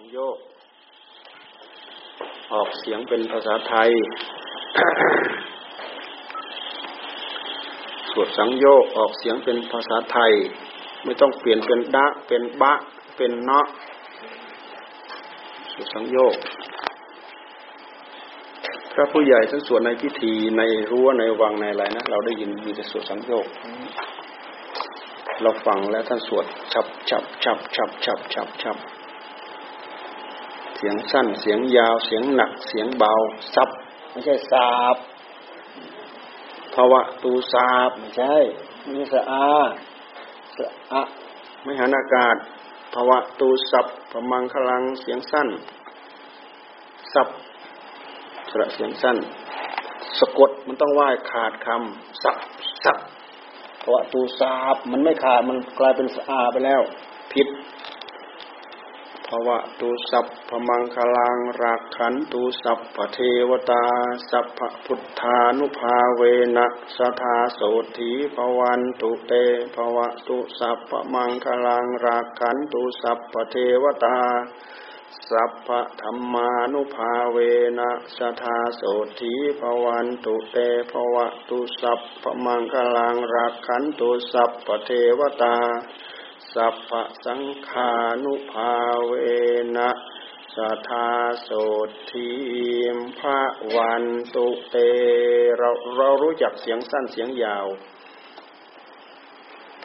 สังโยกออกเสียงเป็นภาษาไทย สวดสังโยกออกเสียงเป็นภาษาไทยไม่ต้องเปลี่ยนเป็นดะเป็นบะเป็นเนาะสวดสังโยกพระผู้ใหญ่ท่านสวดในพิธีในรั้วในวังในอะไรนะเราได้ยินมีแต่สวดสังโยกเราฟังแล้วท่านสวดฉับฉับฉับฉับฉับฉับฉับเสียงสั้นเสียงยาวเสียงหนักเสียงเบาซับไม่ใช่สาบภาวะตูสาบไม่ใช่ไม่ใช่สะอาสะอะไม่หันอากาศภาวะตูสับพมังคลังเสียงสั้นซับสระเสียงสั้นสะกดมันต้องว่ายขาดคำซับซับภาวะตูสาบมันไม่ขาดมันกลายเป็นสะอาไปแล้วผิดภวะตูสัพพมังคลังรักขันตูสัพพเทวตาสัพพพุทธานุภาเวนะสทาโสถีภวันตุเตภวะตูสัพพมังคลังรักขันตูสัพพเทวตาสัพพธัมมานุภาเวนะสทาโสถีภวันตุเตภวะตูสัพพมังคลังรักขันตูสัพพเทวตาสัพพสังฆานุภาเวนะสัทธาโสทีมภะวันตุเตเรารู้จักเสียงสั้นเสียงยาว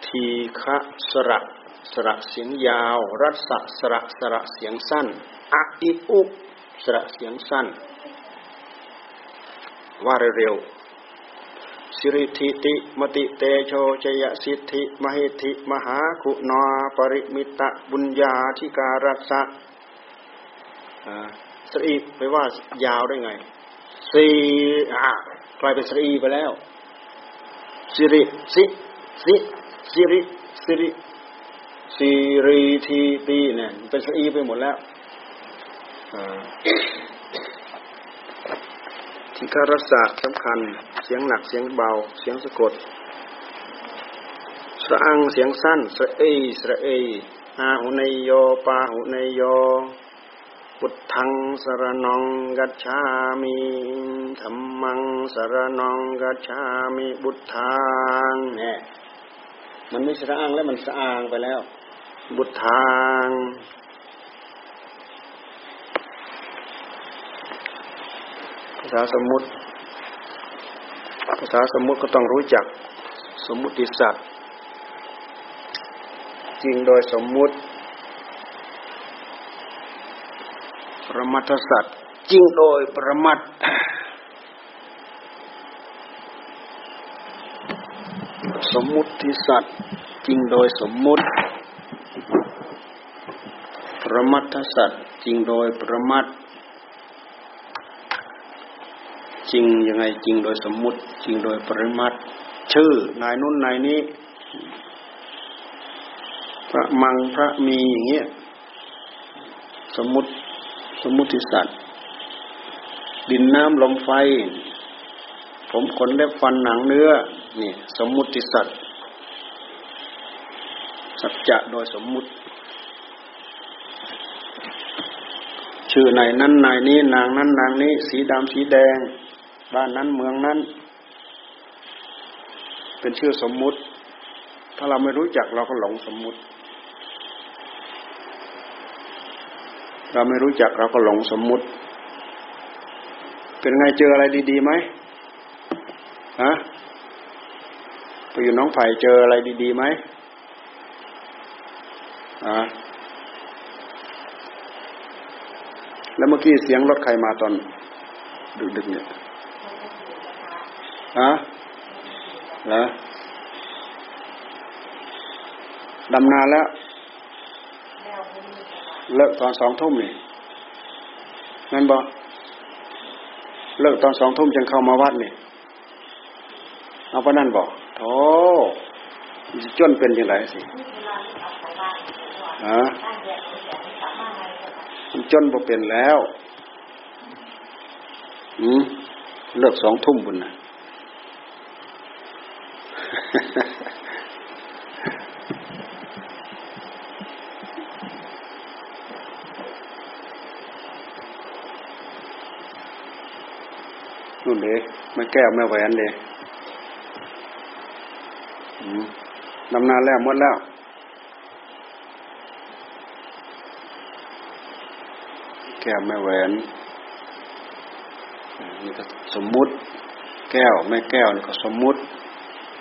ทีฆะสระสระเสียงยาวรัสสะสระสระเสียงสั้นออิอุสระเสียงสั้นว่าเร็วสิริธิติมติเตโชชยสิทธิมหิทธิมหาคุณาปริมิตะบุญญาธิการัสสะสรีไปว่ายาวได้ไงสีกลายเป็นสรีไปแล้วสิริสิสิสิริสิริสิริธิติเนี่ยเป็นสรีไปหมดแล้วธิการัสสะสำคัญเสียงหนักเสียงเบาเสียงสะกดสระอังเสียงสั้นสระเอสระเออาหุเนยโยปาหุเนยโยพุทธังสรณังกัจฉามิธัมมังสรณังกัจฉามิพุทธังเนี่ยมันไม่สระอังแล้วมันสะอังไปแล้วพุทธังภาษาสมมุติภาษาสมมุติก็ต้องรู้จักสมมุติศัพท์จริงโดยสมมุติปรมัตถสัจจริงโดยปรมัตถ์สมมุติศัพท์จริงโดยสมมุติปรมัตถสัจจริงโดยปรมัตถ์จริงยังไงจริงโดยสมมุติจริงโดยปริมัติชื่อนายนู้นนายนี้พระมังพระมีอย่างเงี้ยสมมุติสัตว์ดินน้ำลมไฟผมขนเล็บฟันหนังเนื้อนี่สมมุติสัตว์สัจจะโดยสมมุติชื่อนายนั้นนายนี้นางนั้นนางนี้สีดำสีแดงบ้านนั้นเมืองนั้นเป็นชื่อสมมุติถ้าเราไม่รู้จักเราก็หลงสมมุติเราไม่รู้จักเราก็หลงสมมุติเป็นไงเจออะไรดีๆไหมฮะไปอยู่น้องไผ่เจออะไรดีๆไหมแล้วเมื่อกี้เสียงรถใครมาตอนดึกๆเนี่ยนะดำนาแล้วเลิกตอน20:00นี่งั้นบ่เลิกตอน20:00จึงเข้ามาวัดนี่เอาปะนั่นบ่โธ่สิจนเป็นจังได๋สิจนบ่เป็นแล้วเลิก 20:00 นพุ่นน่ะ นู่นเลยไม่แก้วไม่แหวนเลยดำนานแล้วหมดแล้วแก้วไม่แหวนนี่ก็สมมุติแก้วไม่แก้วนี่ก็สมมุติ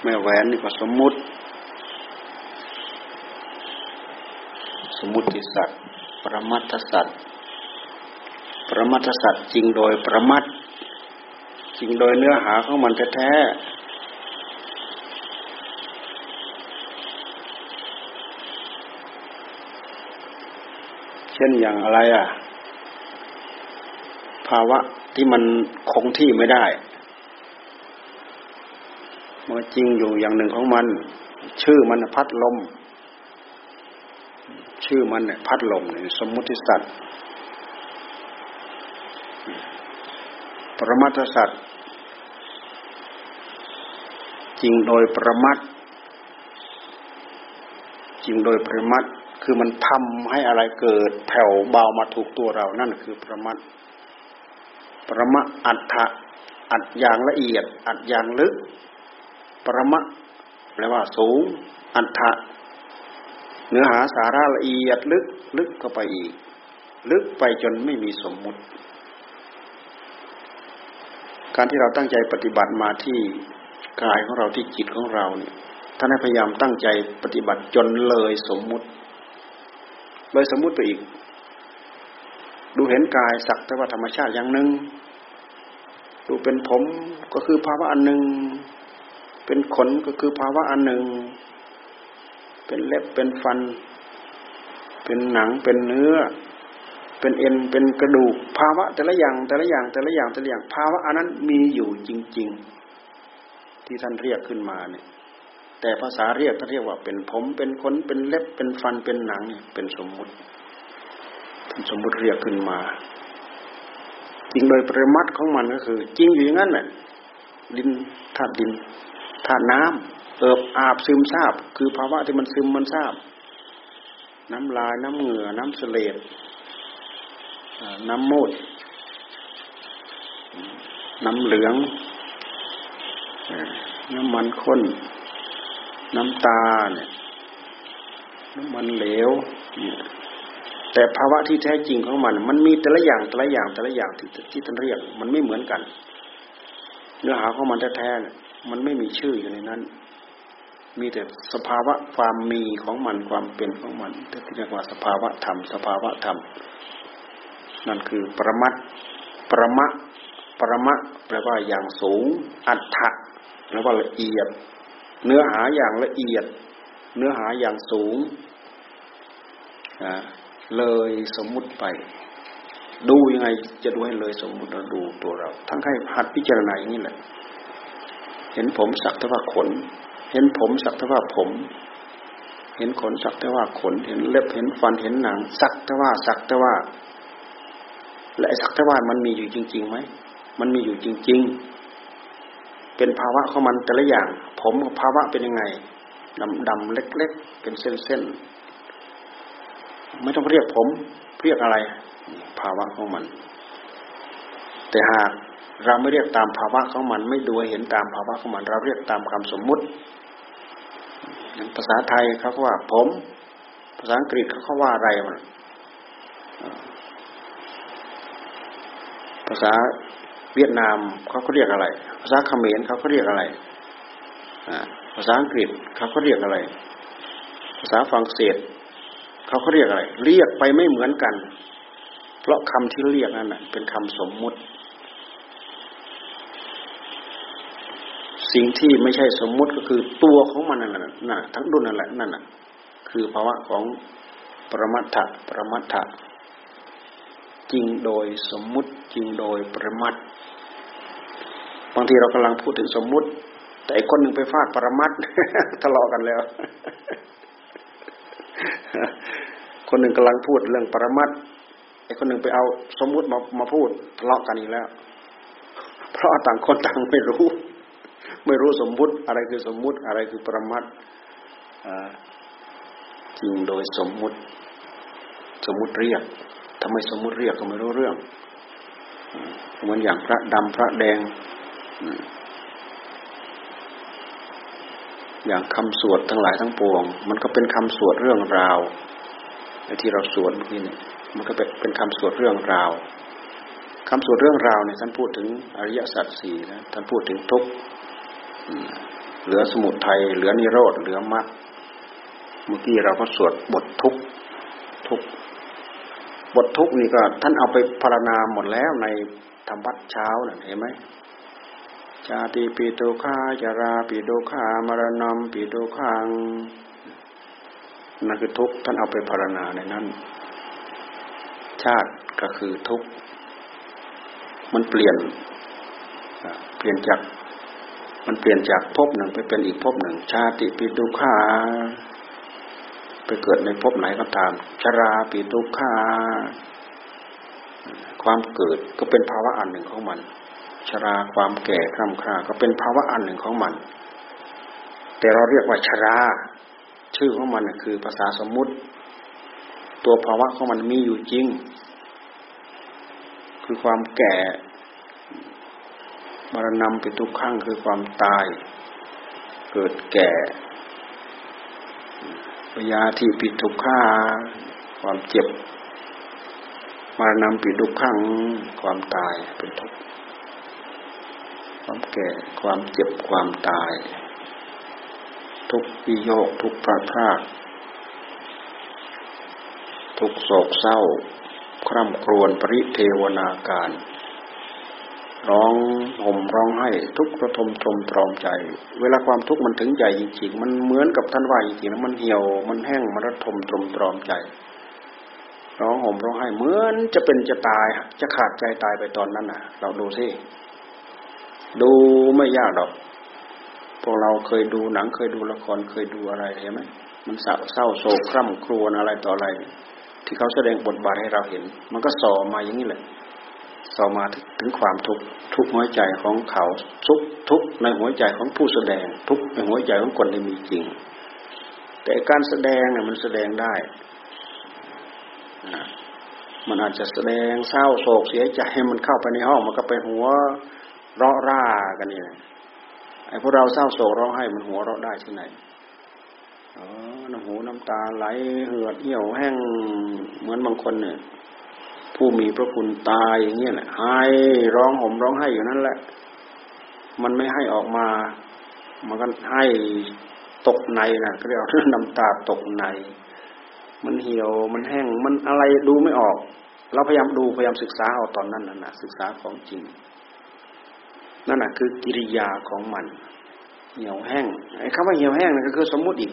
ไม่แหวนนี่ก็สมมุติสมมุติสัตว์ปรมัตถสัตว์ปรมัตถสัตว์จริงโดยประมัตถ์จริงโดยเนื้อหาของมันแท้ๆเช่นอย่างอะไรอ่ะภาวะที่มันคงที่ไม่ได้มันจริงอยู่อย่างหนึ่งของมันชื่อมันพัดลมชื่อมันเนี่ยพัดลมเนี่ยสมมุติสัตว์ปรมัตถสัตว์จริงโดยประมัตถ์จริงโดยประมัตถ์คือมันทำให้อะไรเกิดแผ่วเบามาถูกตัวเรานั่นคือประมัตถ์ประมะอัฏฐะอัดอย่างละเอียดอัดอย่างลึกประมะแปลว่าสูงอัฏฐะเนื้อหาสาระละเอียดลึกลึกเข้าไปอีกลึกไปจนไม่มีสมมุติการที่เราตั้งใจปฏิบัติมาที่กายของเราที่จิตของเราเนี่ยท่านให้พยายามตั้งใจปฏิบัติจนเลยสมมุติเลยสมมุติไปอีกดูเห็นกายสักแต่ว่าธรรมชาติอย่างหนึ่งดูเป็นผมก็คือภาวะอันหนึ่งเป็นขนก็คือภาวะอันหนึ่งเป็นเล็บเป็นฟันเป็นหนังเป็นเนื้อเป็นเอ็นเป็นกระดูกภาวะแต่ละอย่างแต่ละอย่างแต่ละอย่างแต่ละอย่างภาวะอันนั้นมีอยู่จริงๆที่ท่านเรียกขึ้นมาเนี่ยแต่ภาษาเรียกท่านเรียกว่าเป็นผมเป็นขนเป็นเล็บเป็นฟันเป็นหนังเป็นสมมุติสมมุติเรียกขึ้นมาจริงโดยปริมาตรของมันก็คือจริงอยู่อย่างนั้นน่ะดินธาตุดินธาตุน้ำเอิบอาบซึมซาบคือภาวะที่มันซึมมันซาบน้ำลายน้ำเหงื่อน้ำเสลดน้ำมูดน้ำเหลืองน้ำมันข้นน้ำตาเนี่ยน้ำมันเหลวแต่ภาวะที่แท้จริงของมันมันมีแต่ละอย่างแต่ละอย่างแต่ละอย่างที่ท่านเรียกมันไม่เหมือนกันเนื้อหาของมันแท้ๆเนี่ยมันไม่มีชื่ออยู่ในนั้นมีแต่สภาวะความมีของมันความเป็นของมันที่เรียกว่าสภาวะธรรมสภาวะธรรมนั่นคือประมัตถ์ประมะประมะแปลว่าอย่างสูงอัฏฐะแปลว่าละเอียดเนื้อหาอย่างละเอียดเนื้อหาอย่างสูงเลยสมมุติไปดูยังไงจะดูให้เลยสมมุติเราดูตัวเราทั้งให้หัดพิจารณาอย่างนี้แหละเห็นผมสักแต่ว่าขนเห็นผมสักแต่ว่าผมเห็นขนสักแต่ว่าขนเห็นเล็บเห็นฟันเห็นหนังสักแต่ว่าสักแต่ว่าและสักแต่ว่ามันมีอยู่จริงๆไหมมันมีอยู่จริงๆเป็นภาวะของมันแต่ละอย่างผมกับภาวะเป็นยังไงดำๆเล็กๆเป็นเส้นๆไม่ต้องเรียกผมเรียกอะไรภาวะของมันแต่หากเราไม่เรียกตามภาวะของมันไม่ดูเห็นตามภาวะของมันเราเรียกตามคำสมมุติภาษาไทยเขาว่าผมภาษาอังกฤษเขาว่าอะไรมันภาษาเวียดนามเขาก็เรียกอะไรภาษาเขมรเขาก็เรียกอะไรภาษาอังกฤษเขาก็เรียกอะไรภาษาฝรั่งเศสเขาเรียกอะไรเรียกไปไม่เหมือนกันเพราะคำที่เรียกนั่นน่ะเป็นคำสมมุติสิ่งที่ไม่ใช่สมมุติก็คือตัวของมันนั่นน่ะทั้งดุลนั่นแหละนั่นน่ะคือภาวะของปรมัตถะปรมัตถะจริงโดยสมมุติจริงโดยปรมัตถ์บางทีเรากำลังพูดถึงสมมุติแต่อีกคนหนึ่งไปฟาดปรมัตถ์ ทะเลาะกันแล้ว คนหนึ่งกำลังพูดเรื่องปรมัตถ์ไอ้คนหนึ่งไปเอาสมมุติมาพูดทะเลาะกันอีกแล้วเพราะต่างคนต่างไม่รู้สมมุติอะไรคือสมมุติอะไรคือปรมัตถ์จริงโดยสมมุติสมมุติเรียกทำไมสมมุติเรียกก็ไม่รู้เรื่อง เหมือนอย่างพระดำพระแดงอย่างคำสวดทั้งหลายทั้งปวงมันก็เป็นคำสวดเรื่องราวไอ้ที่เราสวดเมื่อกี้เนี่ยมันก็เป็นคำสวดเรื่องราวคำสวดเรื่องราวเนี่ยท่านพูดถึงอริยสัจสี่นะท่านพูดถึงทุกข์เหลือสมุทัยเหลือนิโรธเหลือมรรคเมื่อกี้เราก็สวดบททุกข์บททุกข์นี่ก็ท่านเอาไปพรรณนาหมดแล้วในธรรมวัตรเช้าน่ะเห็นไหมชาติปิโตฆาจาราปิโตฆามรณัมปิโตขังนั่นคือทุกข์ท่านเอาไปพรรณนาในนั้นชาติก็คือทุกข์มันเปลี่ยนจากมันเปลี่ยนจากภพหนึ่งไปเป็นอีกภพหนึ่งชาติปิโตฆาไปเกิดในภพไหนก็ตามชราปิทุกขาความเกิดก็เป็นภาวะอันหนึ่งของมันชราความแก่คร่ำคร่าก็เป็นภาวะอันหนึ่งของมันแต่เราเรียกว่าชราชื่อของมันคือภาษาสมมุติตัวภาวะของมันมีอยู่จริงคือความแก่มรณะปิทุกขังคือความตายเกิดแก่พยาธิปิทุกขาความเจ็บมรณะปิทุกขังความตายเป็นทุกข์ความแก่ความเจ็บความตายทุกวิโยคทุกพลาดพลาดทุกโศกเศร้าคร่ำครวญปริเทวนาการร้องห่มร้องไห้ทุกข์ระทมทรมตรอมใจเวลาความทุกข์มันถึงใจจริงๆมันเหมือนกับท่านว่าจริงๆนะมันเหี่ยวมันแห้งมันระทมทรมตรอมใจร้องห่มร้องไห้เหมือนจะเป็นจะตายจะขาดใจตายไปตอนนั้นน่ะเราดูสิดูไม่ยากหรอกพวกเราเคยดูหนังเคยดูละครเคยดูอะไรเห็นไหมมันเศร้าโศกคร่ำครวญอะไรต่ออะไรที่เขาแสดงบทบาทให้เราเห็นมันก็ส่อมาอย่างนี้แหละต่อมาถึงความทุกข์หัวใจของเขาทุกข์ในหัวใจของผู้แสดงทุกข์ในหัวใจของคนที่มีจริงแต่การแสดงเนี่ยมันแสดงได้มันอาจจะแสดงเศร้าโศกเสียใจให้มันเข้าไปในห้องมันก็ไปหัวเราะร่ากันนี่แหละไอ้พวกเราเศร้าโศกร้องไห้มันหัวเราะได้ที่ไหนอ๋อน้ำหูน้ำตาไหลเหือดเหี่ยวแห้งเหมือนบางคนเนี่ยผู้มีพระคุณตายอย่างเงี้ยแหละหายร้องห่มร้องไห้อยู่นั่นแหละมันไม่ให้ออกมามันก็ให้ตกในนะก็เรียกว่าน้ำตาตกในมันเหี่ยวมันแห้งมันอะไรดูไม่ออกเราพยายามดูพยายามศึกษาเอาตอนนั้นน่ะศึกษาของจริงนั่นน่ะคือกิริยาของมันเหี่ยวแห้งไอ้คำว่าเหี่ยวแห้งน่ะก็คือสมมุติอีก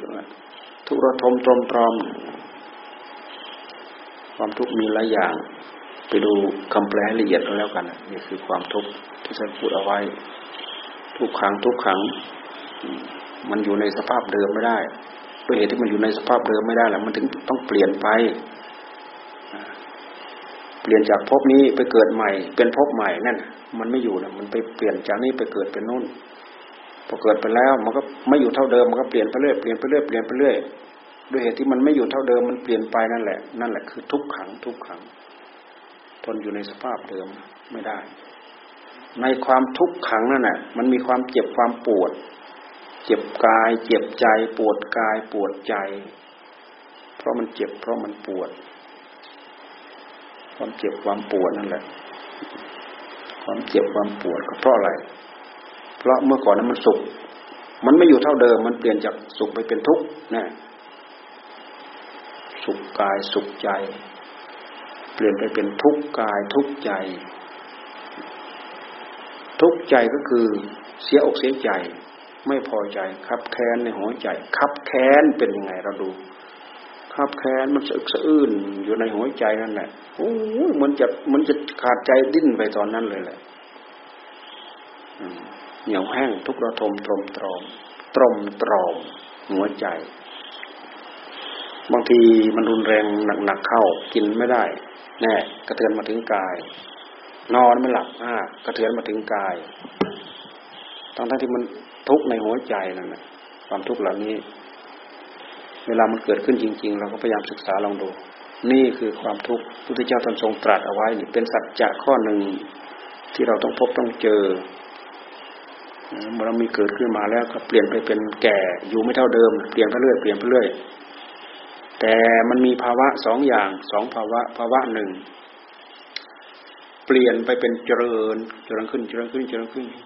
ทุรทมตรมตรอมความทุกข์มีหลายอย่างไปดูคำแปลละเอียดแล้วกันนี่คือความทุกข์ที่ท่านพูดเอาไว้ทุกขังมันอยู่ในสภาพเดิมไม่ได้ด้วยเหตุที่มันอยู่ในสภาพเดิมไม่ได้แล้วมันถึงต้องเปลี่ยนไปเปลี่ยนจากภพนี้ไปเกิดใหม่เป็นภพใหม่นั่นมันไม่อยู่นะมันไปเปลี่ยนจากนี้ไปเกิดเป็นโน่นพอเกิดไปแล้วมันก็ไม่อยู่เท่าเดิมมันก็เปลี่ยนไปเรื่อยด้วยเหตุที่มันไม่อยู่เท่าเดิมมันเปลี่ยนไปนั่นแหละคือทุกขังทนอยู่ในสภาพเดิมไม่ได้ในความทุกขังนั่นน่ะมันมีความเจ็บความปวดเจ็บกายเจ็บใจปวดกายปวดใจเพราะมันเจ็บเพราะมันปวดความเจ็บความปวดนั่นแหละความเจ็บความปวดก็เพราะอะไรเพราะเมื่อก่อนนั้นมันสุขมันไม่อยู่เท่าเดิมมันเปลี่ยนจากสุขไปเป็นทุกข์นะสุขกายสุขใจเปลี่ยนไปเป็นทุกข์กายทุกข์ใจทุกข์ใจก็คือเสียอกเสียใจไม่พอใจคับแค้นในหัวใจคับแค้นเป็นยังไงเราดูคับแค้นมันสะอึกสะอื้นอยู่ในหัวใจนั่นแหละโอ้มันจะขาดใจดิ้นไปตอนนั้นเลยแหละเหนียวแห้งทุกข์ระทมตรมหัวใจบางทีมันรุนแรงหนักๆเข้ากินไม่ได้แน่กระเทือนมาถึงกายนอนไม่หลับกระเทือนมาถึงกายทั้งที่มันทุกข์ในหัวใจนั่นแหละความทุกข์เหล่านี้เวลามันเกิดขึ้นจริงๆเราก็พยายามศึกษาลองดูนี่คือความทุกข์พุทธเจ้าท่านทรงตรัสเอาไว้นี่เป็นสัจจะข้อหนึ่ง ที่เราต้องพบต้องเจอเมื่อเรามีเกิดขึ้นมาแล้วก็เปลี่ยนไปเป็นแก่อยู่ไม่เท่าเดิมเปลี่ยนไปเรื่อยเปลี่ยนไปเรื่อยแต่มันมีภาวะสองอย่างสองภาวะภาวะหนึ่งเปลี่ยนไปเป็นเจริญขึ้น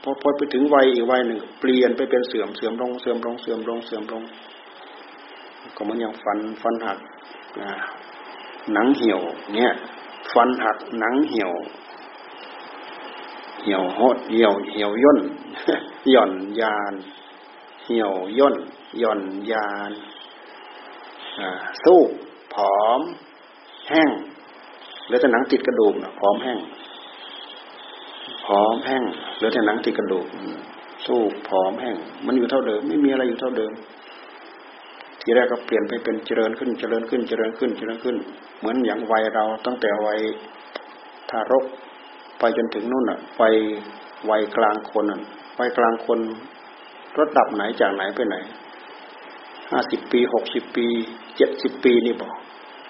พอไปถึงวัยอีกวัยหนึ่งเปลี่ยนไปเป็นเสื่อมลงก็เหมือนอย่างฟันหักหนังเหี่ยวเนี่ยฟันหักหนังเหี่ยวหดเหี่ยวย่นหย่อนยานเหี่ยวย่นหย่อนยานสู้ผอมแห้งเหลือแต่หนังติดกระดูกนะผอมแห้งเหลือแต่หนังติดกระดูกสู้ผอมแห้งมันอยู่เท่าเดิมไม่มีอะไรอยู่เท่าเดิมทีแรกก็เปลี่ยนไปเป็นเจริญขึ้นเหมือนอย่างวัยเราตั้งแต่วัยทารกไปจนถึงนู่นน่ะวัยกลางคนน่ะวัยกลางคนระดับไหนจากไหนไปไหน50ปี60ปี70ปีนี่บ่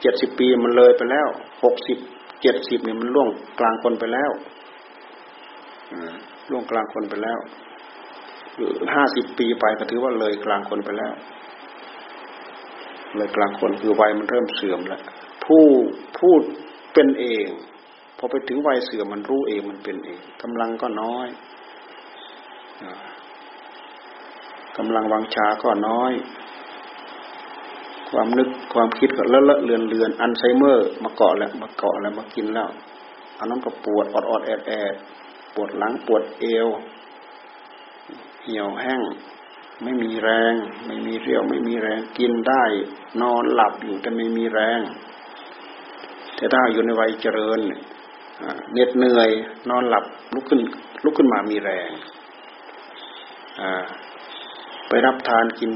70ปีมันเลยไปแล้ว60 70นี่มันล่วงกลางคนไปแล้ว50ปีไปก็ถือว่าเลยกลางคนไปแล้วเลยกลางคนคือวัยมันเริ่มเสื่อมแล้วผู้พูดเป็นเองพอไปถึงวัยเสื่อมมันรู้เองมันเป็นเองกำลังก็น้อยกำลังวังชาก็น้อยความนึกความคิดก็เลอะเลือนอัลไซเมอร์มาเกาะแล้วมากินแล้วอันนั้นก็ปวดออดๆแอดๆปวดหลังปวดเอวเหี่ยวแห้งไม่มีแรงไม่มีเรี่ยวไม่มีแรงกินได้นอนหลับอยู่แต่ไม่มีแรงแต่ถ้าอยู่ในวัยเจริญเหน็ดเหนื่อยนอนหลับลุกขึ้นมามีแรงไปรับทานกิน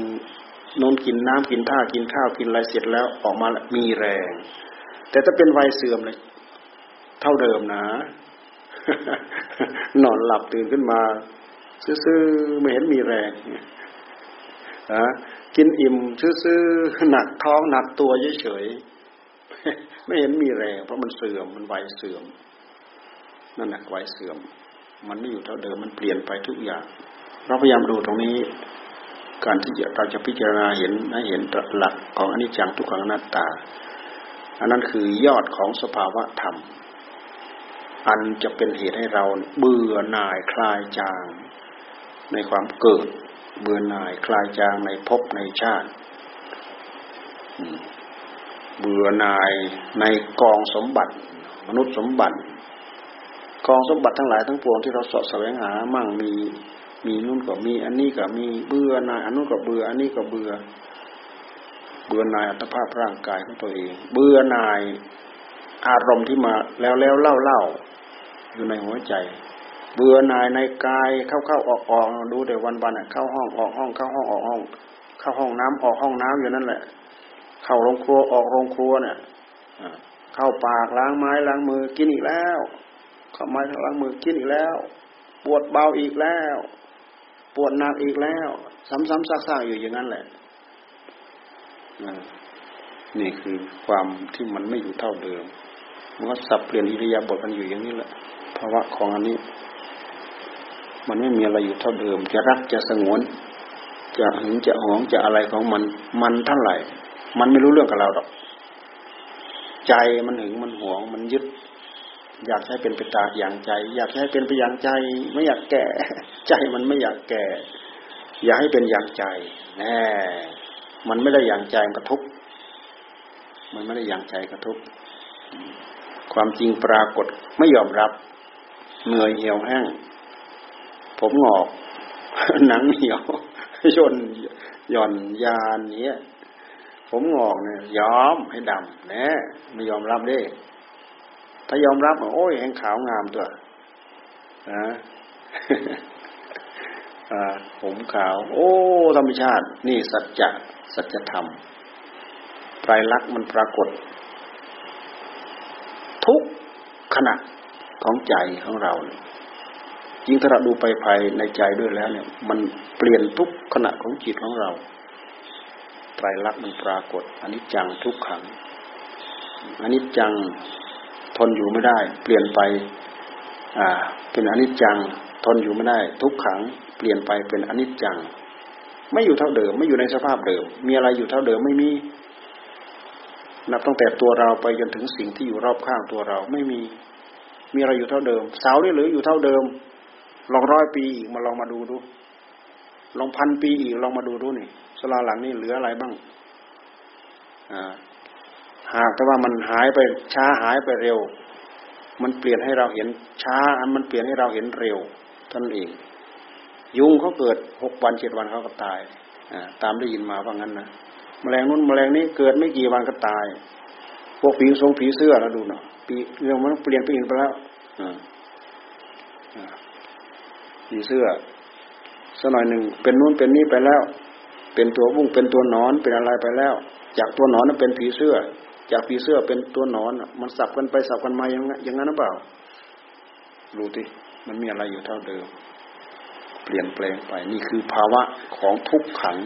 นมกินน้ำกินท่ากินข้าวกินอะไรเสร็จแล้วออกมามีแรงแต่ถ้าเป็นวัยเสื่อมเลยเท่าเดิมนะ นอนหลับตื่นขึ้นมาซื่อๆไม่เห็นมีแรงกินอิ่มซื่อๆหนักท้องหนักตัวเฉยๆไม่เห็นมีแรงเพราะมันเสื่อมมันวัยเสื่อมนั่นแหละวัยเสื่อมมันไม่อยู่เท่าเดิมมันเปลี่ยนไปทุกอย่างเราพยายามดูตรงนี้การที่เราจะพิจารณาเห็นหลักของอนิจจังทุกขังอนัตตาอันนั้นคือยอดของสภาวะธรรมอันจะเป็นเหตุให้เราเบื่อหน่ายคลายจางในความเกิดเบื่อหน่ายคลายจางในภพในชาติเบื่อหน่ายในกองสมบัติมนุษย์สมบัติกองสมบัติทั้งหลายทั้งปวงที่เราเสาะแสวงหามั่งมีนู่นก็มีอันนี้ก็มีเบื่อหน่ายอันนู้นก็เบื่ออันนี้ก็เบื่อหน่ายอัตภาพร่างกายของตัวเองเบื่อหน่ายอารมณ์ที่มาแล้วเล่าอยู่ในหัวใจเบื่อหน่ายในกายเข้าออกดูแต่วันๆเข้าห้องออกห้องเข้าห้องออกห้องเข้าห้องน้ำออกห้องน้ำอยู่นั่นแหละเข้าโรงครัวออกโรงครัวเนี่ยเข้าปากล้างไม้ล้างมือกินอีกแล้วเข้าไม้ล้างมือกินอีกแล้วปวดเบาอีกแล้วปวดหนักอีกแล้วซ้ำๆซากๆอยู่อย่างนั้นแหละนี่คือความที่มันไม่อยู่เท่าเดิมมันก็สับเปลี่ยนอิริยาบถกันอยู่อย่างนี้แหละภาวะของอันนี้มันไม่มีอะไรอยู่เท่าเดิมจะรักจะสงวนจะหึงจะหวงจะอะไรของมันเท่าไหร่มันไม่รู้เรื่องกับเราหรอกใจมันหึงมันหวงมันยึดอยากให้เป็นไปตามอย่างใจอยากให้เป็นไปอย่างใจไม่อยากแก่ใจมันไม่อยากแก่อยากให้เป็นอย่างใจแน่มันไม่ได้อย่างใจกระทบมันไม่ได้อย่างใจกระทบความจริงปรากฏไม่ยอมรับเหนื่อยเหี่ยวแห้งผมงอกหนังเหี่ยวย่นหย่อนยานเนี้ยผมงอกเนี่ยยอมให้ดำนะไม่ยอมรับดิถ้ายอมรับโอ้ยแห่งขาวงามตัวนะผมขาวโอ้ธรรมชาตินี่สัจธรรมไตรลักษณ์มันปรากฏทุกขณะของใจของเราเนี่ยยิ่งถ้าเราดูไปภายในใจด้วยแล้วเนี่ยมันเปลี่ยนทุกขณะของจิตของเราไตรลักษณ์มันปรากฏอนิจจังทุกขังอนิจจังทนอยู่ไม่ได้เปลี่ยนไป เป็นอนิจจังทนอยู่ไม่ได้ทุกขังเปลี่ยนไปเป็นอนิจจังไม่อยู่เท่าเดิมไม่อยู่ในสภาพเดิมมีอะไรอยู่เท่าเดิมไม่มีนับตั้งแต่ตัวเราไปจนถึงสิ่งที่อยู่รอบข้างตัวเราไม่มีมีอะไรอยู่เท่าเดิมเสานี่หรืออยู่เท่าเดิมลองร้อยปีอีกมาลองมาดูลองพันปีอีกลองมาดูนี่ศาลาหลังนี้เหลืออะไรบ้างหากแต่ว่ามันหายไปช้าหายไปเร็วมันเปลี่ยนให้เราเห็นช้ามันเปลี่ยนให้เราเห็นเร็วท่านเองยุงเขาเกิด6วัน7วันเขาก็ตายตามได้ยินมาว่างั้นนะแมลงนู้นแมลงนี้เกิดไม่กี่วันก็ตายพวกผีทรงผีเสื้อเราดูเนาะปีเรื่องมันเปลี่ยนไปอีกแล้วผีเสื้อสักหน่อยหนึ่งเป็นนู้นเป็นนี่ไปแล้วเป็นตัวบุ้งเป็นตัวนอนเป็นอะไรไปแล้วจากตัวนอนนั้นเป็นผีเสื้อจากผีเสื้อเป็นตัวนอนมันสับกันไปสับกันมาอย่างนั้นหรือเปล่าดูดิมันมีอะไรอยู่เท่าเดิมเปลี่ยนแปลงไปนี่คือภาวะของทุกขัง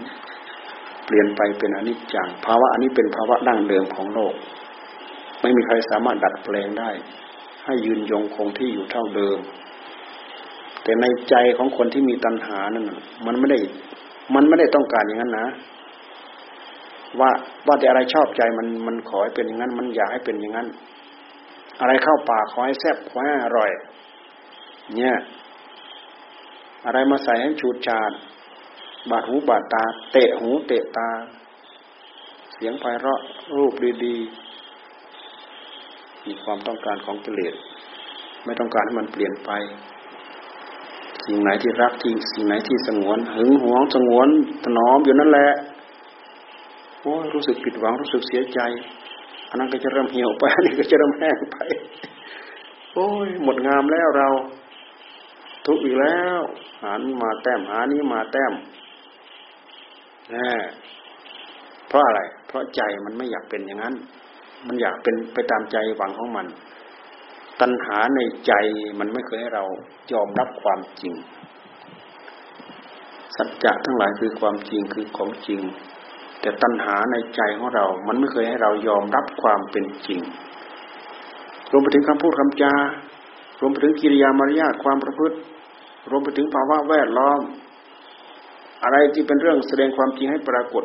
เปลี่ยนไปเป็นอนิจจังภาวะอันนี้เป็นภาวะดั้งเดิมของโลกไม่มีใครสามารถดัดแปลงได้ให้ยืนยงคงที่อยู่เท่าเดิมแต่ในใจของคนที่มีตัณหานั่นมันไม่ได้ต้องการอย่างนั้นนะว่าแต่อะไรชอบใจมันขอให้เป็นอย่างนั้นมันอยากให้เป็นอย่างนั้นอะไรเข้าปากขอให้แซ่บขอให้อร่อยเนี่ยอะไรมาใส่ให้ฉูดฉาดบาดหูบาดตาเตะหูเตะตาเสียงไพเราะรูปดีๆมีความต้องการของกิเลสไม่ต้องการให้มันเปลี่ยนไปสิ่งไหนที่รักที่สิ่งไหนที่สงวนหึงหวงสงวนถนอมอยู่นั่นแหละโอ้รู้สึกผิดหวังรู้สึกเสียใจอันนั้นก็จะเริ่มเหี่ยวไปอันนี้ก็จะเริ่มแห้งไปโอ้ยหมดงามแล้วเราทุกข์อีกแล้วหานี้มาแต้มหานี้มาแต้มเพราะอะไรเพราะใจมันไม่อยากเป็นอย่างนั้นมันอยากเป็นไปตามใจหวังของมันตัณหาในใจมันไม่เคยให้เรายอมรับความจริงสัจจะทั้งหลายคือความจริงคือของจริงแต่ตัณหาในใจของเรามันไม่เคยให้เรายอมรับความเป็นจริงรวมไปถึงคำพูดคำจารวมไปถึงกิริยามารยาทความประพฤติรวมไปถึงภาวะแวดล้อมอะไรที่เป็นเรื่องแสดงความจริงให้ปรากฏ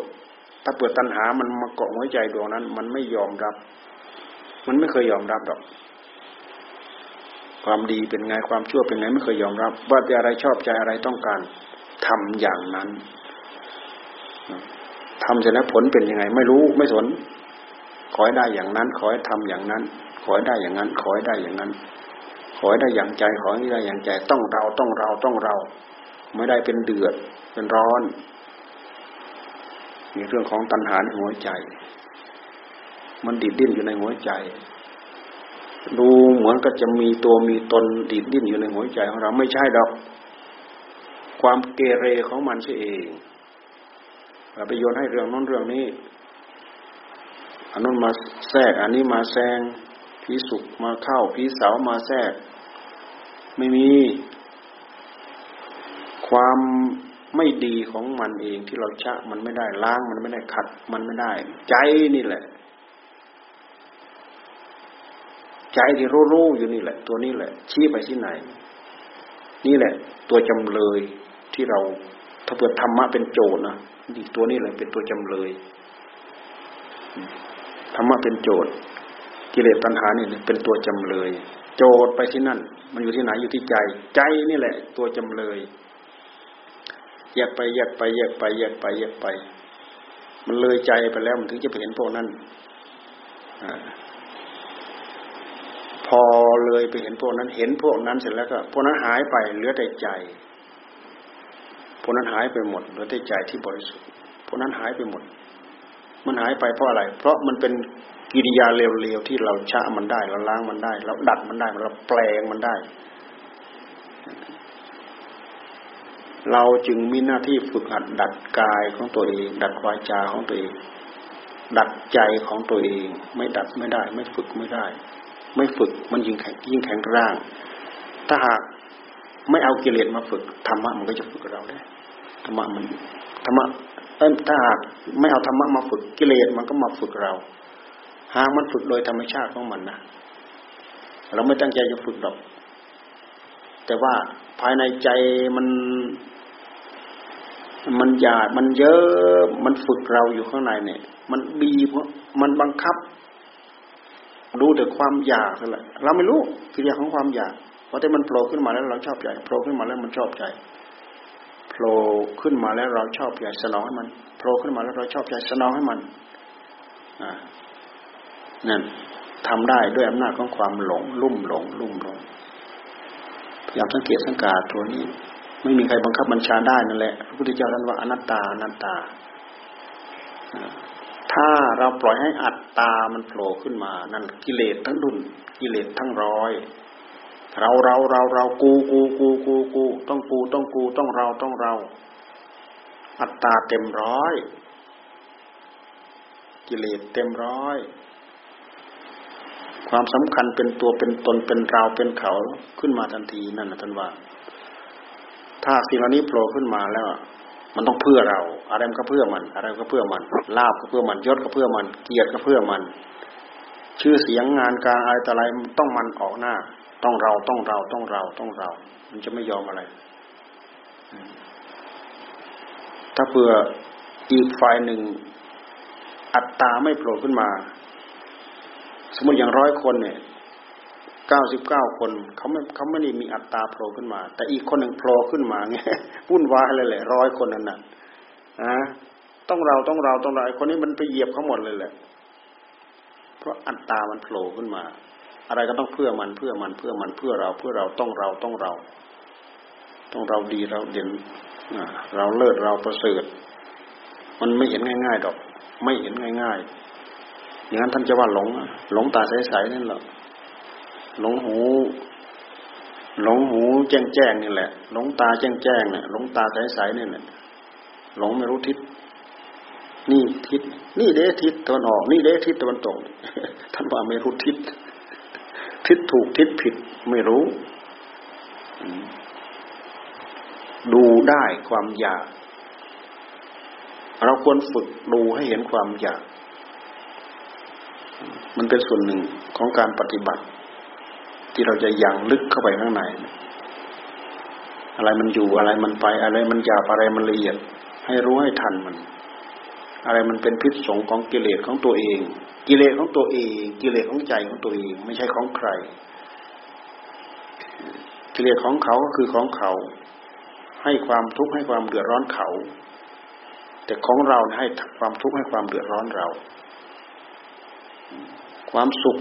ถ้าเปิดตัณหามันมาเกาะหัวใจดวงนั้นมันไม่ยอมรับมันไม่เคยยอมรับหรอกความดีเป็นไงความชั่วเป็นไงไม่เคยยอมรับว่าจะอะไรชอบใจอะไรต้องการทำอย่างนั้นทำเสร็จแล้วผลเป็นยังไงไม่รู้ไม่สนขอให้ได้อย่างนั้นขอให้ทำอย่างนั้นขอให้ได้อย่างนั้นขอให้ได้อย่างนั้นขอให้ได้อย่างใจขอให้ได้อย่างใจต้องเราไม่ได้เป็นเดือดเป็นร้อนมีเรื่องของตัณหาในหัวใจมันดิดดิ้นอยู่ในหัวใจดูเหมือนก็จะมีตัวมีตนดิดดิ้นอยู่ในหัวใจของเราไม่ใช่ดอกความเกเรของมันซะเองเราไปโยนให้เรื่องนั้นเรื่องนี้อันนั้นมาแทรกอันนี้มาแซงผีสุกมาเข้าผีเสามาแทรกไม่มีความไม่ดีของมันเองที่เราชะมันไม่ได้ล้างมันไม่ได้ขัดมันไม่ได้ใจนี่แหละใจที่รู้ๆอยู่นี่แหละตัวนี้แหละชี้ไปที่ไหนนี่แหละตัวจำเลยที่เราถ้าเกิดธรรมะเป็นโจทย์นะนี่ตัวนี้แหละเป็นตัวจำเลยธรรมะเป็นโจทย์กิเลสตัณหานี่เป็นตัวจำเลยโจทย์ไปที่นั่นมันอยู่ที่ไหนอยู่ที่ใจใจนี่แหละตัวจำเลยแยกไปมันเลยใจไปแล้วมันถึงจะไปเห็นพวกนั้นพอเลยไปเห็นพวกนั้นเห็นพวกนั้นเสร็จแล้วก็พวกนั้นหายไปเหลือแต่ใจพวกนั้นหายไปหมดเหลือแต่ใจที่บริสุทธิ์พวกนั้นหายไปหมดมันหายไปเพราะอะไรเพราะมันเป็นกิริยาเร็วๆที่เราชะมันได้เราล้างมันได้เราดัดมันได้เราแปลงมันได้เราจึงมีหน้าที่ฝึกหัดดัดกายของตัวเองดัดวาจาของตัวเองดัดใจของตัวเองไม่ดัดไม่ได้ไม่ฝึกไม่ได้ไม่ฝึกมันยิ่งแข็งร่างถ้าหากไม่เอากิเลสมาฝึกธรรมะมันก็จะฝึกเราได้ธรรมะถ้าหากไม่เอาธรรมะมาฝึกกิเลสมันก็มาฝึกเราหากมันฝึกโดยธรรมชาติของมันนะเราไม่ตั้งใจจะฝึกหรอก แต่ว่าภายในใจมันหยาบมันเยอะมันฝึกเราอยู่ข้างในเนี่ยมันบีบมันบังคับรู้แต่ความอยากนั่นแหละเราไม่รู้กิริยาของความอยากเพราะแต่มันโผล่ขึ้นมาแล้วเราชอบใจโผล่ขึ้นมาแล้วมันชอบใจโผล่ขึ้นมาแล้วเราชอบใจสนองให้มันโผล่ขึ้นมาแล้วเราชอบใจสนองให้มันนั่นทำได้ด้วยอำนาจของความหลงลุ่มหลงลุ่มหลงพยายามสังเกตสังกาตัวนี้ไม่มีใครบังคับบัญชาได้นั่นแหละพระพุทธเจ้าท่านว่าอนัตตาอนัตตาถ้าเราปล่อยให้อัตตามันโผล่ขึ้นมานั่นกิเลสทั้งดุนกิเลสทั้งร้อยเรากูต้องกูต้องเราอัตตาเต็มร้อยกิเลสเต็มร้อยความสำคัญเป็นตัวเป็นตนเป็นเราเป็นเขาขึ้นมาทันทีนั่นนะท่านว่าถ้าสิ่งเหล่านี้โผล่ขึ้นมาแล้วมันต้องเพื่อเราอะไรมันก็เพื่อมันอะไรก็เพื่อมันลาภก็เพื่อมันยศก็เพื่อมันเกียรติก็เพื่อมันชื่อเสียงงานการอะไรต่ออะไรต้องมันออกหน้าต้องเรามันจะไม่ยอมอะไรถ้าเพื่ออีกฝ่ายหนึ่งอัตตาไม่โผล่ขึ้นมาสมมติอย่าง100คนเนี่ย99คนเขาไม่ได้มีอัตตาโผล่ขึ้นมาแต่อีกคนหนึ่งโผล่ขึ้นมาไงวุ่นวายเลยแหละ100คนนั่นน่ะนะต้องเราไอ้คนนี้มันไปเหยียบเขาหมดเลยแหละเพราะอัตตามันโผล่ขึ้นมาอะไรก็ต้องเพื่อมันเพื่อเราต้องเราดีเราเด่นเราเลิศเราประเสริฐมันไม่เห็นง่ายๆดอกไม่เห็นง่ายๆอย่างนั้นท่านจะว่าหลงตาใสๆนั่นแหละหลงหูแจ้งๆนี่แหละหลงตาแจ้งๆเนี่ยหลงตาใสๆนี่แหละหลงไม่รู้ทิศนี่ทิศนี่เด้ทิศตะวันออกนี่เด้ทิศตะวันตกท่านว่าไม่รู้ทิศถูกทิศผิดไม่รู้ดูได้ความอยากเราควรฝึกดูให้เห็นความอยากมันเป็นส่วนหนึ่งของการปฏิบัติที่เราจะยังลึกเข้าไปข้างในอะไรมันอยู่อะไรมันไปอะไรมันหยาบอะไรมันละเอียดให้รู้ให้ทันมันอะไรมันเป็นพิษสงของกิเลสของตัวเองกิเลสของใจของตัวเองไม่ใช่ของใครกิเลสของเขาก็คือของเขาให้ความทุกข์ให้ความเดือดร้อนเขาแต่ของเราให้ความทุกข์ให้ความเดือดร้อนเราความสุข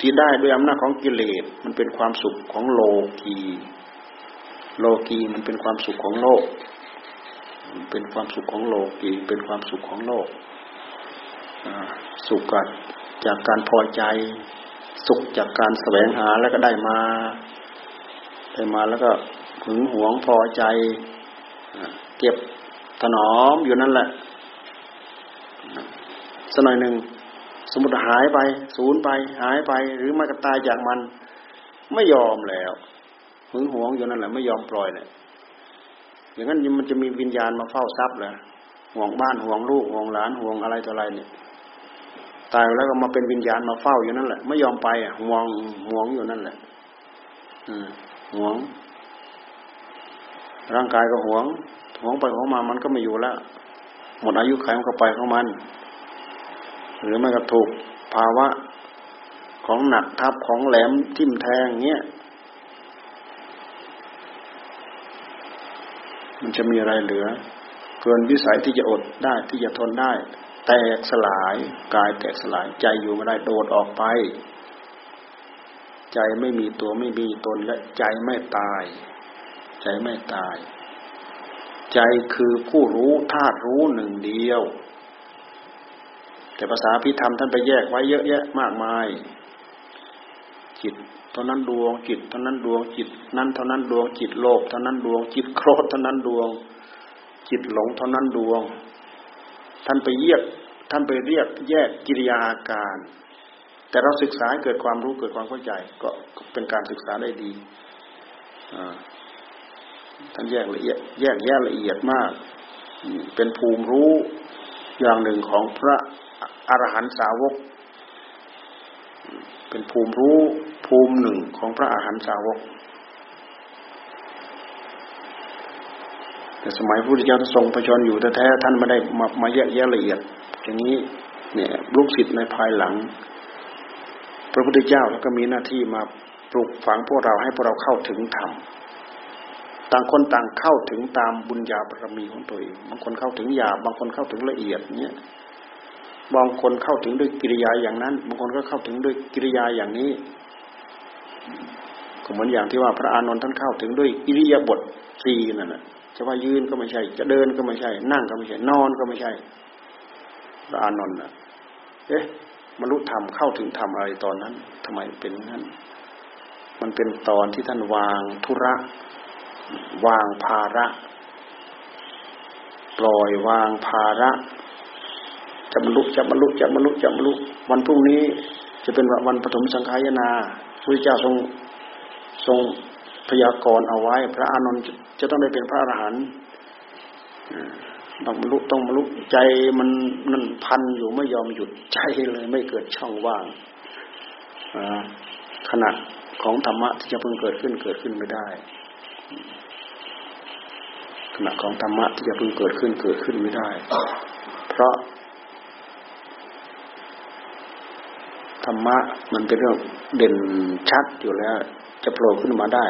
ที่ได้ด้วยอำนาจของกิเลสมันเป็นความสุขของโลกีมันเป็นความสุขของโลกเป็นความสุขของโลกสุขจากการพอใจสุขจากการแสวงหาแล้วก็ได้มาแล้วก็หึงหวงพอใจเก็บถนอมอยู่นั่นแหละสักหน่อยหนึ่งสมมุติหายไปสูญไปหายไปหรือมันก็ตายจากมันไม่ยอมแล้วหึงหวงอยู่นั่นแหละไม่ยอมปล่อยเลยอย่างนั้นมันจะมีวิญญาณมาเฝ้าทรัพย์เลยห่วงบ้านห่วงลูกห่วงหลานห่วงอะไรต่ออะไรเนี่ยตายแล้วก็มาเป็นวิญญาณมาเฝ้าอยู่นั่นแหละไม่ยอมไปห่วงอยู่นั่นแหละห่วงร่างกายก็ห่วงไปห่วงมามันก็ไม่อยู่แล้วหมดอายุขัยมันก็ไปของมันหรือมันก็ถูกภาวะของหนักทับของแหลมทิ่มแทงเงี้ยมันจะมีอะไรเหลือเกินวิสัยที่จะอดได้ที่จะทนได้แตกสลายกายแตกสลายใจอยู่ไม่ได้โดดออกไปใจไม่มีตัวไม่มีตนและใจไม่ตายใจคือผู้รู้ธาตุรู้หนึ่งเดียวแต่ภาษาพิธรรมท่านไปแยกไว้เยอะแยะมากมายจิตเท่านั้นดวงจิตเท่านั้นดวงจิตนั้นเท่านั้นดวงจิตโลภเท่านั้นดวงจิตโกรธเท่านั้นดวงจิตหลงเท่านั้นดวงท่านไปเรียกแยกกิริยาอาการแต่เราศึกษาเกิดความรู้เกิดความเข้าใจก็เป็นการศึกษาได้ดีท่านแยกละเอียดละเอียดมากเป็นภูมิรู้อย่างหนึ่งของพระอรหันตสาวกเป็นภูมิรู้ภูมิหนึ่งของพระอรหันตสาวก แต่สมัยพระพุทธเจ้าทรงประชวรอยู่แท้ๆท่านไม่ได้มาแยกแยะละเอียดอย่างนี้เนี่ยลูกศิษย์ในภายหลังพระพุทธเจ้าแล้วก็มีหน้าที่มาปลูกฝังพวกเราให้พวกเราเข้าถึงธรรมต่างคนต่างเข้าถึงตามบุญญาบารมีของตัวเองบางคนเข้าถึงหยาบบางคนเข้าถึงละเอียดเนี่ยบางคนเข้าถึงด้วยกิริยาอย่างนั้นบางคนก็เข้าถึงด้วยกิริยาอย่างนี้ก็เหมือนอย่างที่ว่าพระอานนท์ท่านเข้าถึงด้วยอิริยาบถสี่นั่นแหละจะว่ายืนก็ไม่ใช่จะเดินก็ไม่ใช่นั่งก็ไม่ใช่นอนก็ไม่ใช่พระอานนท์น่ะเอ๊ะบรรลุธรรมเข้าถึงธรรมอะไรตอนนั้นทำไมเป็นงั้นมันเป็นตอนที่ท่านวางธุระวางภาระปล่อยวางภาระจะบรรลุวันพรุ่งนี้จะเป็นวันปฐมสังฆายนาพระเจ้าทรงพยากรณ์เอาไว้พระอานนท์จะต้องได้เป็นพระอรหันต์ต้องบรรลุใจมันนั่นพันอยู่ไม่ยอมหยุดใจเลยไม่เกิดช่องว่างขนาดของธรรมะที่จะเพิ่งเกิดขึ้นไม่ได้ขณะของธรรมะที่จะเพิ่งเกิดขึ้นไม่ได้เพราะธรรมะมันเป็นเรื่องเด่นชัดอยู่แล้วจะโผล่ขึ้นมาได้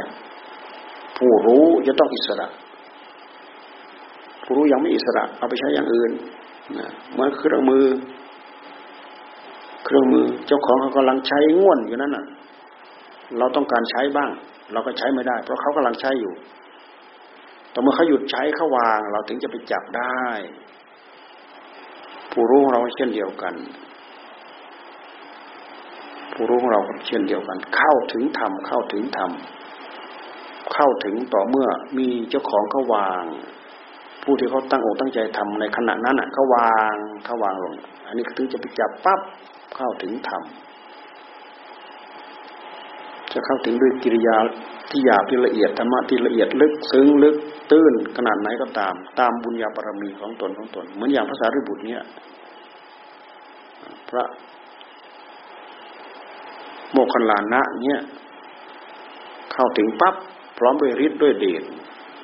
ผู้รู้จะต้องอิสระผู้รู้ยังไม่อิสระเอาไปใช้อย่างอื่นนะมันคือเครื่องมือเจ้าของเขากำลังใช้ง่วนอยู่นั่นน่ะเราต้องการใช้บ้างเราก็ใช้ไม่ได้เพราะเขากำลังใช้อยู่แต่เมื่อเขาหยุดใช้เขาวางเราถึงจะไปจับได้ผู้รู้เราเช่นเดียวกันผู้รู้เราเช่นเดียวกันเข้าถึงธรรมเข้าถึงต่อเมื่อมีเจ้าของเขาวางผู้ที่เขาตั้งอกตั้งใจทำในขณะนั้นน่ะเขาวางลงอันนี้ถึงจะไปจับปั๊บเข้าถึงธรรมจะเข้าถึงด้วยกิริยาที่หยาบที่ละเอียดธรรมะที่ละเอียดลึกซึ้งลึกตื้นขนาดไหนก็ตามตามบุญญาบารมีของตนเหมือนอย่างพระสารีบุตรเนี่ยพระโมคคัลลานะเนี่ยเข้าถึงปั๊บพร้อมด้วยฤทธิ์ด้วยเดช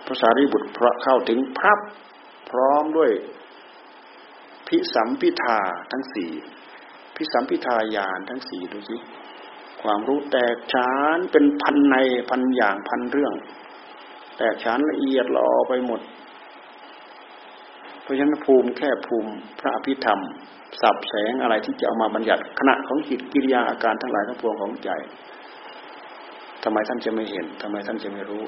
พระสารีบุตรพระเข้าถึงปั๊บพร้อมด้วยพิสัมพิทาทั้ง4พิสัมพิทาญาณทั้ง4ดูสิความรู้แตกฉานเป็นพันในพันอย่างพันเรื่องแตกฉานละเอียดลอไปหมดเพราะฉะนั้นภูมิแค่ภูมิพระอภิธรรมสับแสงอะไรที่จะเอามาบัญญัติขณะของจิตกิริยาอาการทั้งหลายทั้งปวงของใจทำไมท่านจะไม่เห็นทำไมท่านจะไม่รู้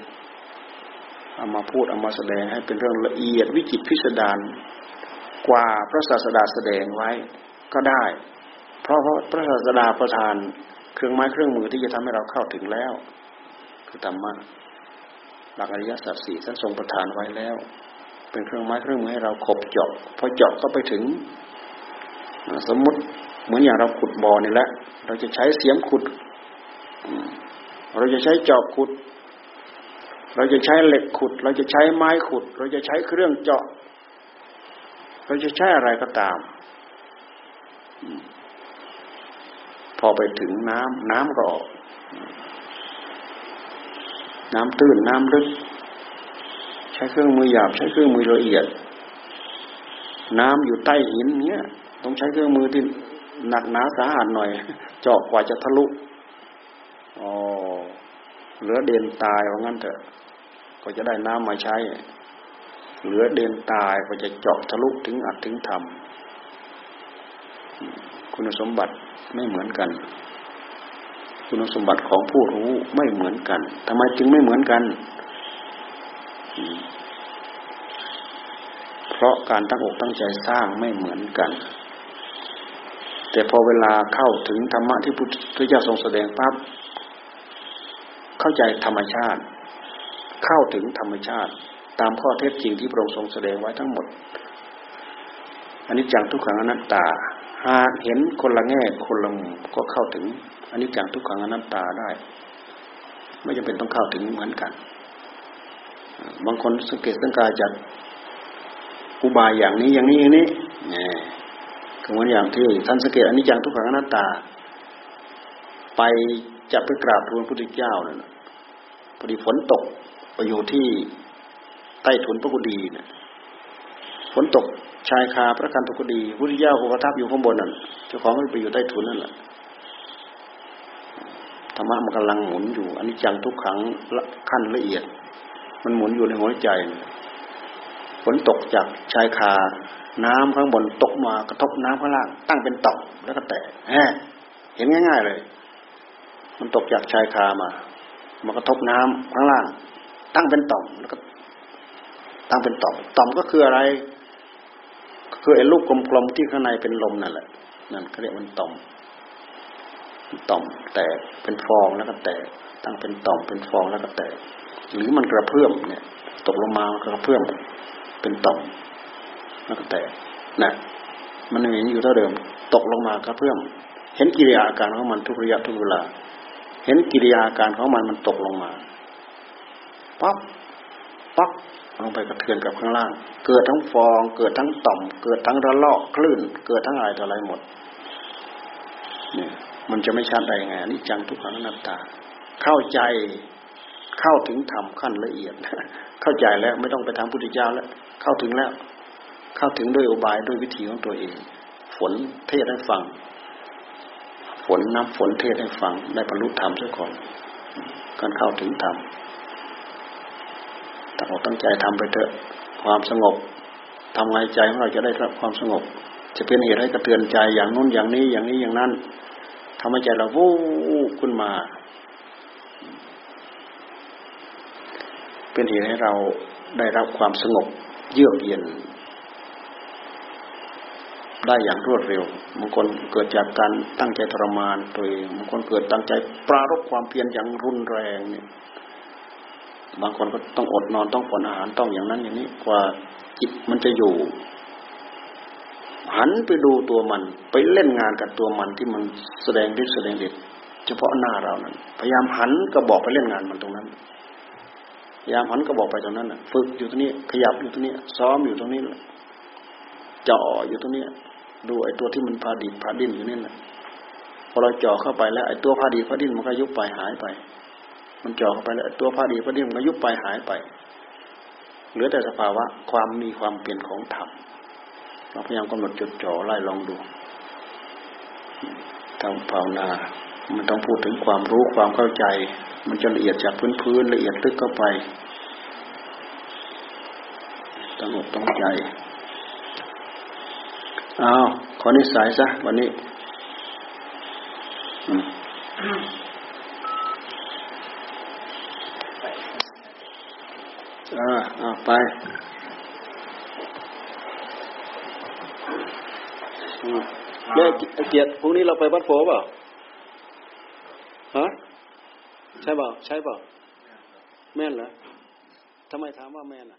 เอามาพูดเอามาแสดงให้เป็นเรื่องละเอียดวิจิตรพิสดารกว่าพระศาสดาแสดงไว้ก็ได้เพราะพระศาสดาประทานเครื่องไม้เครื่องมือที่จะทำให้เราเข้าถึงแล้วคือธรรมะหลักอริยสัจสี่ท่านทรงประทานไว้แล้วเป็นเครื่องไม้เครื่องมือให้เราขบเจาะพอเจาะก็ไปถึงสมมติเหมือนอย่างเราขุดบ่อนี่แหละเราจะใช้เสียมขุดเราจะใช้จอบขุดเราจะใช้เหล็กขุดเราจะใช้ไม้ขุดเราจะใช้เครื่องเจาะเราจะใช้อะไรก็ตามพอไปถึงน้ำก็ออกน้ำตื้นน้ำลึกใช้เครื่องมือหยาบใช้เครื่องมือละเอียดน้ำอยู่ใต้หินเนี้ยต้องใช้เครื่องมือที่หนักหนาสาหัสหน่อยเจาะกว่าจะทะลุอ๋อเหลือเด่นตายว่างั้นเถอะก็จะได้น้ำมาใช้เหลือเด่นตายก็จะเจาะทะลุถึงอัตถึงธรรมคุณสมบัติไม่เหมือนกันคุณสมบัติของผู้รู้ไม่เหมือนกันทำไมจึงไม่เหมือนกันเพราะการตั้งอกตั้งใจสร้างไม่เหมือนกันแต่พอเวลาเข้าถึงธรรมะที่พุทธเจ้าทรงแสดงปั๊บเข้าใจธรรมชาติเข้าถึงธรรมชาติตามข้อเท็จจริงที่พระองค์ทรงแสดงไว้ทั้งหมดอนิจจังทุกขังอนัตตาหากเห็นคนละแง่คนละมุมก็เข้าถึงอนิจจังทุกขังอนัตตาได้ไม่จำเป็นต้องเข้าถึงเหมือนกันบางคนสังเกตสังกาจัดอุบายอย่างนี้อย่างนี้อย่างนี้เนี่ยก็เหมือนอย่างที่ท่านสังเกตอนิจจังทุกขังอนัตตาไปจับไปกราบทูลพระพุทธเจ้านั่นพอดีฝนตกไปอยู่ที่ ใต้ถุนพระกุฏินะฝนตกชายคาพระคันธกุฏิพุทธเจ้าประทับอยู่ข้างบนนั่นเจ้าของมันไปอยู่ใต้ถุนนั่นแหละธรรมะมันกำลังหมุนอยู่อนิจจังทุกขังขั้นละเอียดมันหมุนอยู่ในหัวใจฝนตกจากชายคาน้ำข้างบนตกมากระทบน้ำข้างล่างตั้งเป็นต่อมแล้วก็แตกเห็นง่ายๆเลยมันตกจากชายคามามากระทบน้ำข้างล่างตั้งเป็นต่อมแล้วก็ตั้งเป็นต่อมต่อมก็คืออะไรก็คือไอ้ลูกกลมๆที่ข้างในเป็นลมนั่นแหละนั่นเขาเรียกมันต่อมต่อมแตกเป็นฟองแล้วก็แตกตั้งเป็นต่อมเป็นฟองแล้วก็แตกหรือมันกระเพื่อมเนี่ยตกลงมากระเพื่อมเป็นต่อมแล้วก็แตกน่ะมันเห็นอยู่เท่าเดิมตกลงมากระเพื่อมเห็นกิริยาอาการของมันทุกระยะทุกเวลาเห็นกิริยาอาการของมันมันตกลงมาปั๊บปั๊บลงไปกระเทือนกับข้างล่างเกิดทั้งฟองเกิดทั้งต่อมเกิดทั้งระลอกคลื่นเกิดทั้งอะไรต่ออะไรหมดเนี่ยมันจะไม่ชัดได้ไงอนิจจังทุกขังอนัตตาเข้าใจเข้าถึงธรรมขั้นละเอียดเข้าใจแล้วไม่ต้องไปทำพุทธเจ้าแล้วเข้าถึงแล้วเข้าถึงด้วยอุบายด้วยวิธีของตัวเองฝนเทศให้ฟังฝนน้ำฝนเทศให้ฟังได้บรรลุธรรมซะก่อนการเข้าถึงธรรมตั้งอกตั้งใจทำไปเถอะความสงบทำไงใจของเราจะได้รับความสงบจะเป็นเหตุให้กระเทือนใจอย่างนู้นอย่างนี้อย่างนี้อย่างนั้นทำให้ใจเราวูบขึ้นมาเป็นเหตุให้เราได้รับความสงบเยือกเย็นได้อย่างรวดเร็วบางคนเกิดจากการตั้งใจทรมานตัวเองบางคนเกิดตั้งใจปรารบความเพียรอย่างรุนแรงเนี่ยบางคนก็ต้องอดนอนต้องผ่อนอาหารต้องอย่างนั้นอย่างนี้กว่าจิตมันจะอยู่หันไปดูตัวมันไปเล่นงานกับตัวมันที่มันแสดงฤทธิ์แสดงเดชเฉพาะหน้าเรานั้นพยายามหันก็บอกไปเล่นงานมันตรงนั้นพยายามหันก็บอกไปตรงนั้นน่ะฝึกอยู่ตรงนี้ขยับอยู่ตรงนี้ซ้อมอยู่ตรงนี้จ่ออยู่ตรงนี้ดูไอ้ตัวที่มันพาดินพาดิ้นอยู่นี่แหละพอเราจ่อเข้าไปแล้วไอ้ตัวพาดินพาดิ้นมันก็ยุบไปหายไปมันจ่อเข้าไปแล้วไอ้ตัวพาดินพาดิ้นมันก็ยุบไปหายไปเหลือแต่สภาวะความมีความเปลี่ยนของธรรมเราพยายามกำหนดจดจ่อไล่ลองดูทางภาวนามันต้องพูดถึงความรู้ความเข้าใจมันจะละเอียดจากพื้นๆละเอียดลึกเข้าไปตั้งอกตั้งใจเอาขอนิสัยซะวันนี้ไปเดี๋ยวเกียรติพรุ่งนี้เราไปวัดโพเปล่าฮะใช่เปล่าใช่เปล่าแม่นเหรอทำไมถามว่าแม่นอ่ะ